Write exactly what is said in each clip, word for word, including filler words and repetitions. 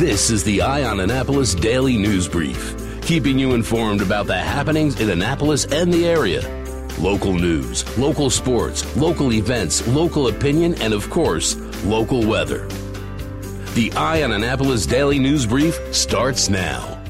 This is the Eye on Annapolis Daily News Brief, keeping you informed about the happenings in Annapolis and the area. Local news, local sports, local events, local opinion, and of course, local weather. The Eye on Annapolis Daily News Brief starts now.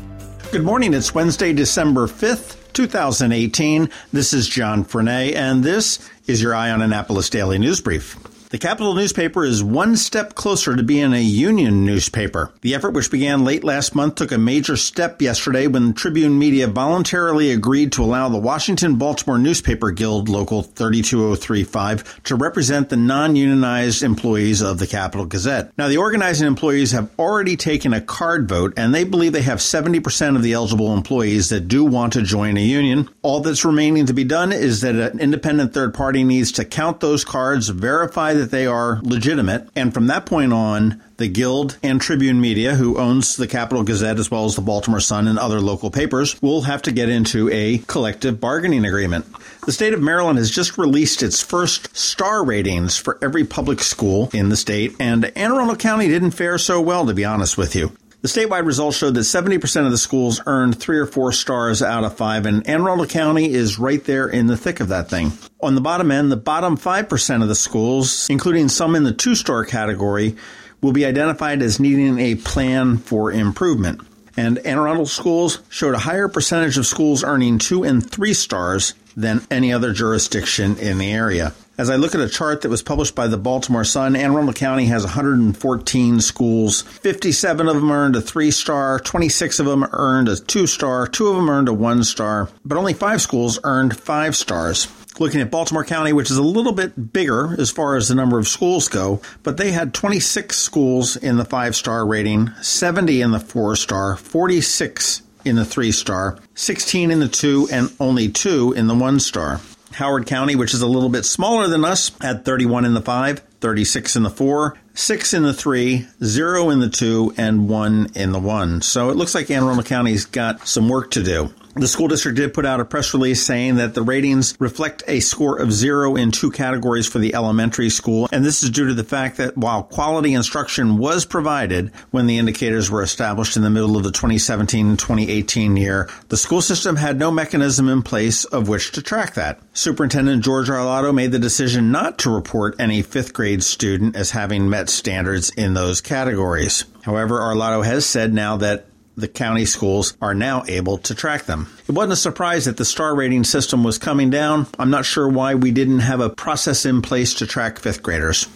Good morning. It's Wednesday, December fifth, two thousand eighteen. This is John Frenet, and this is your Eye on Annapolis Daily News Brief. The Capitol newspaper is one step closer to being a union newspaper. The effort, which began late last month, took a major step yesterday when Tribune Media voluntarily agreed to allow the Washington Baltimore Newspaper Guild Local three two oh three five to represent the non-unionized employees of the Capitol Gazette. Now, the organizing employees have already taken a card vote, and they believe they have seventy percent of the eligible employees that do want to join a union. All that's remaining to be done is that an independent third party needs to count those cards, verify that they are legitimate, and from that point on, the Guild and Tribune Media, who owns the Capitol Gazette as well as the Baltimore Sun and other local papers, will have to get into a collective bargaining agreement. The state of Maryland has just released its first star ratings for every public school in the state, and Anne Arundel County didn't fare so well, to be honest with you. The statewide results showed that seventy percent of the schools earned three or four stars out of five, and Anne Arundel County is right there in the thick of that thing. On the bottom end, the bottom five percent of the schools, including some in the two-star category, will be identified as needing a plan for improvement. And Anne Arundel schools showed a higher percentage of schools earning two and three stars than any other jurisdiction in the area. As I look at a chart that was published by the Baltimore Sun, Anne Arundel County has one hundred fourteen schools. fifty-seven of them earned a three-star, twenty-six of them earned a two-star, two of them earned a one-star, but only five schools earned five stars. Looking at Baltimore County, which is a little bit bigger as far as the number of schools go, but they had twenty-six schools in the five-star rating, seventy in the four-star, forty-six in the three-star, sixteen in the two, and only two in the one-star. Howard County, which is a little bit smaller than us, had thirty-one in the five, thirty-six in the four, six in the three, zero in the two, and one in the one. So it looks like Anne Arundel County's got some work to do. The school district did put out a press release saying that the ratings reflect a score of zero in two categories for the elementary school, and this is due to the fact that while quality instruction was provided when the indicators were established in the middle of the twenty seventeen and twenty eighteen year, the school system had no mechanism in place of which to track that. Superintendent George Arlotto made the decision not to report any fifth grade student as having met standards in those categories. However, Arlotto has said now that the county schools are now able to track them. It wasn't a surprise that the star rating system was coming down. I'm not sure why we didn't have a process in place to track fifth graders.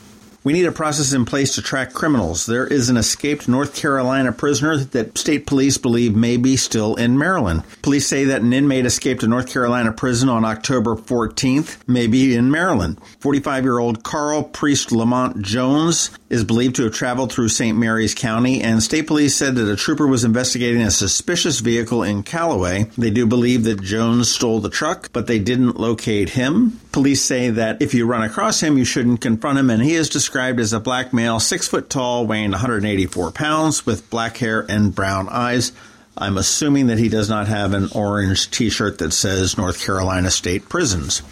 We need a process in place to track criminals. There is an escaped North Carolina prisoner that state police believe may be still in Maryland. Police say that an inmate escaped a North Carolina prison on October fourteenth, may be in Maryland. forty-five-year-old Carl Priest Lamont Jones is believed to have traveled through Saint Mary's County, and state police said that a trooper was investigating a suspicious vehicle in Callaway. They do believe that Jones stole the truck, but they didn't locate him. Police say that if you run across him, you shouldn't confront him, and he is described Described as a black male, six foot tall, weighing one hundred eighty-four pounds, with black hair and brown eyes. I'm assuming that he does not have an orange t-shirt that says North Carolina State Prisons.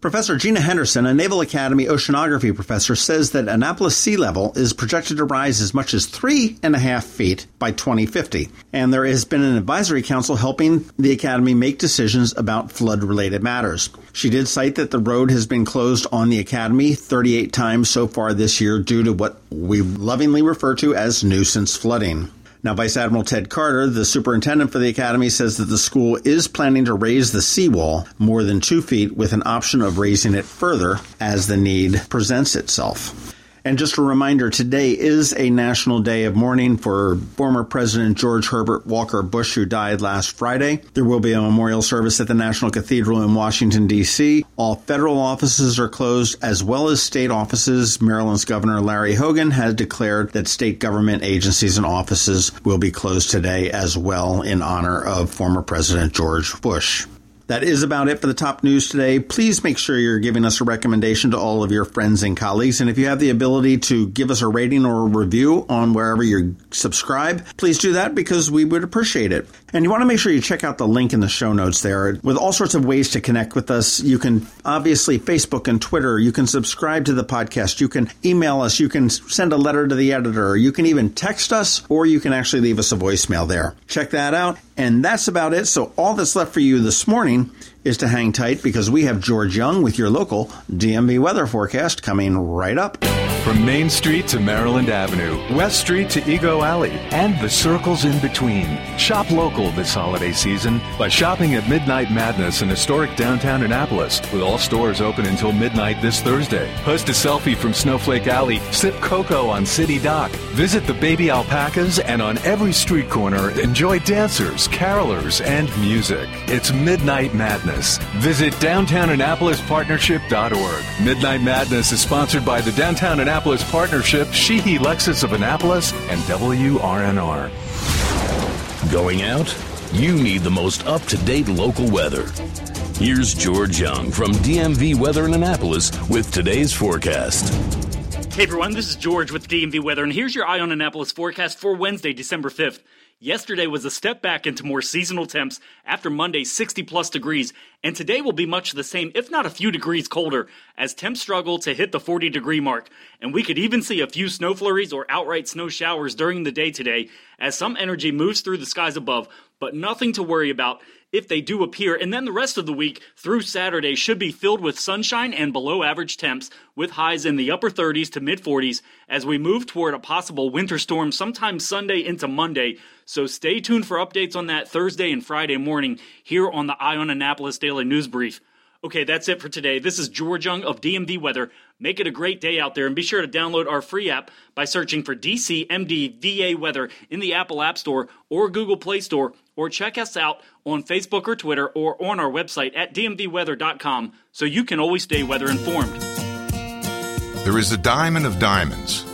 Professor Gina Henderson, a Naval Academy oceanography professor, says that Annapolis sea level is projected to rise as much as three and a half feet by twenty fifty. And there has been an advisory council helping the Academy make decisions about flood-related matters. She did cite that the road has been closed on the Academy thirty-eight times so far this year due to what we lovingly refer to as nuisance flooding. Now, Vice Admiral Ted Carter, the superintendent for the Academy, says that the school is planning to raise the seawall more than two feet with an option of raising it further as the need presents itself. And just a reminder, today is a national day of mourning for former President George Herbert Walker Bush, who died last Friday. There will be a memorial service at the National Cathedral in Washington, D C All federal offices are closed, as well as state offices. Maryland's Governor Larry Hogan has declared that state government agencies and offices will be closed today as well in honor of former President George Bush. That is about it for the top news today. Please make sure you're giving us a recommendation to all of your friends and colleagues. And if you have the ability to give us a rating or a review on wherever you subscribe, please do that because we would appreciate it. And you want to make sure you check out the link in the show notes there with all sorts of ways to connect with us. You can obviously Facebook and Twitter. You can subscribe to the podcast. You can email us. You can send a letter to the editor. You can even text us, or you can actually leave us a voicemail there. Check that out. And that's about it. So all that's left for you this morning is to hang tight because we have George Young with your local D M V weather forecast coming right up. From Main Street to Maryland Avenue, West Street to Ego Alley, and the circles in between. Shop local this holiday season by shopping at Midnight Madness in historic downtown Annapolis, with all stores open until midnight this Thursday. Post a selfie from Snowflake Alley, sip cocoa on City Dock, visit the baby alpacas, and on every street corner, enjoy dancers, carolers, and music. It's Midnight Madness. Visit downtown annapolis partnership dot org. Midnight Madness is sponsored by the Downtown Annapolis Annapolis Partnership, Sheehy Lexus of Annapolis, and W R N R. Going out? You need the most up-to-date local weather. Here's George Young from D M V Weather in Annapolis with today's forecast. Hey everyone, this is George with D M V Weather, and here's your Eye on Annapolis forecast for Wednesday, December fifth. Yesterday was a step back into more seasonal temps after Monday's sixty-plus degrees, and today will be much the same, if not a few degrees colder, as temps struggle to hit the forty-degree mark. And we could even see a few snow flurries or outright snow showers during the day today as some energy moves through the skies above, but nothing to worry about if they do appear. And then the rest of the week through Saturday should be filled with sunshine and below-average temps, with highs in the upper thirties to mid-forties as we move toward a possible winter storm sometime Sunday into Monday. So stay tuned for updates on that Thursday and Friday morning here on the Eye on Annapolis Daily News Brief. Okay, that's it for today. This is George Young of D M V Weather. Make it a great day out there, and be sure to download our free app by searching for D C M D V A Weather in the Apple App Store or Google Play Store, or check us out on Facebook or Twitter or on our website at d m v weather dot com so you can always stay weather informed. There is a diamond of diamonds,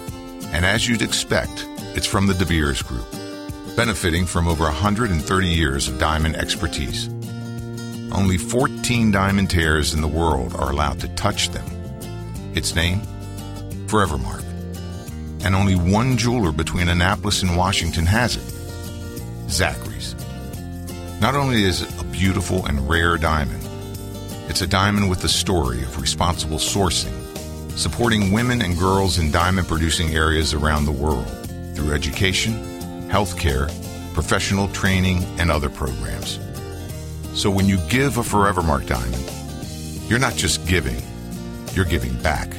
and as you'd expect, it's from the De Beers Group, benefiting from over one hundred thirty years of diamond expertise. Only fourteen diamond tears in the world are allowed to touch them. Its name? Forevermark. And only one jeweler between Annapolis and Washington has it, Zachary's. Not only is it a beautiful and rare diamond, it's a diamond with a story of responsible sourcing, supporting women and girls in diamond-producing areas around the world through education, healthcare, professional training, and other programs. So when you give a Forevermark diamond, you're not just giving, you're giving back.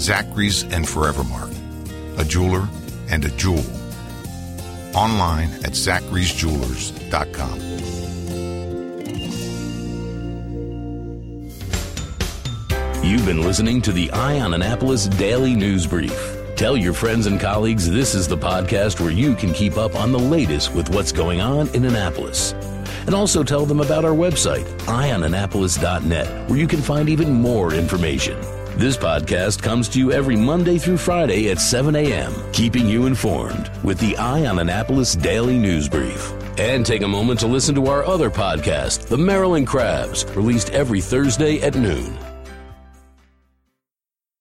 Zachary's and Forevermark, a jeweler and a jewel. Online at Zachary's Jewelers dot com. You've been listening to the Eye on Annapolis Daily News Brief. Tell your friends and colleagues this is the podcast where you can keep up on the latest with what's going on in Annapolis. And also tell them about our website, eye on annapolis dot net, where you can find even more information. This podcast comes to you every Monday through Friday at seven a.m., keeping you informed with the Eye on Annapolis Daily News Brief. And take a moment to listen to our other podcast, The Maryland Crabs, released every Thursday at noon.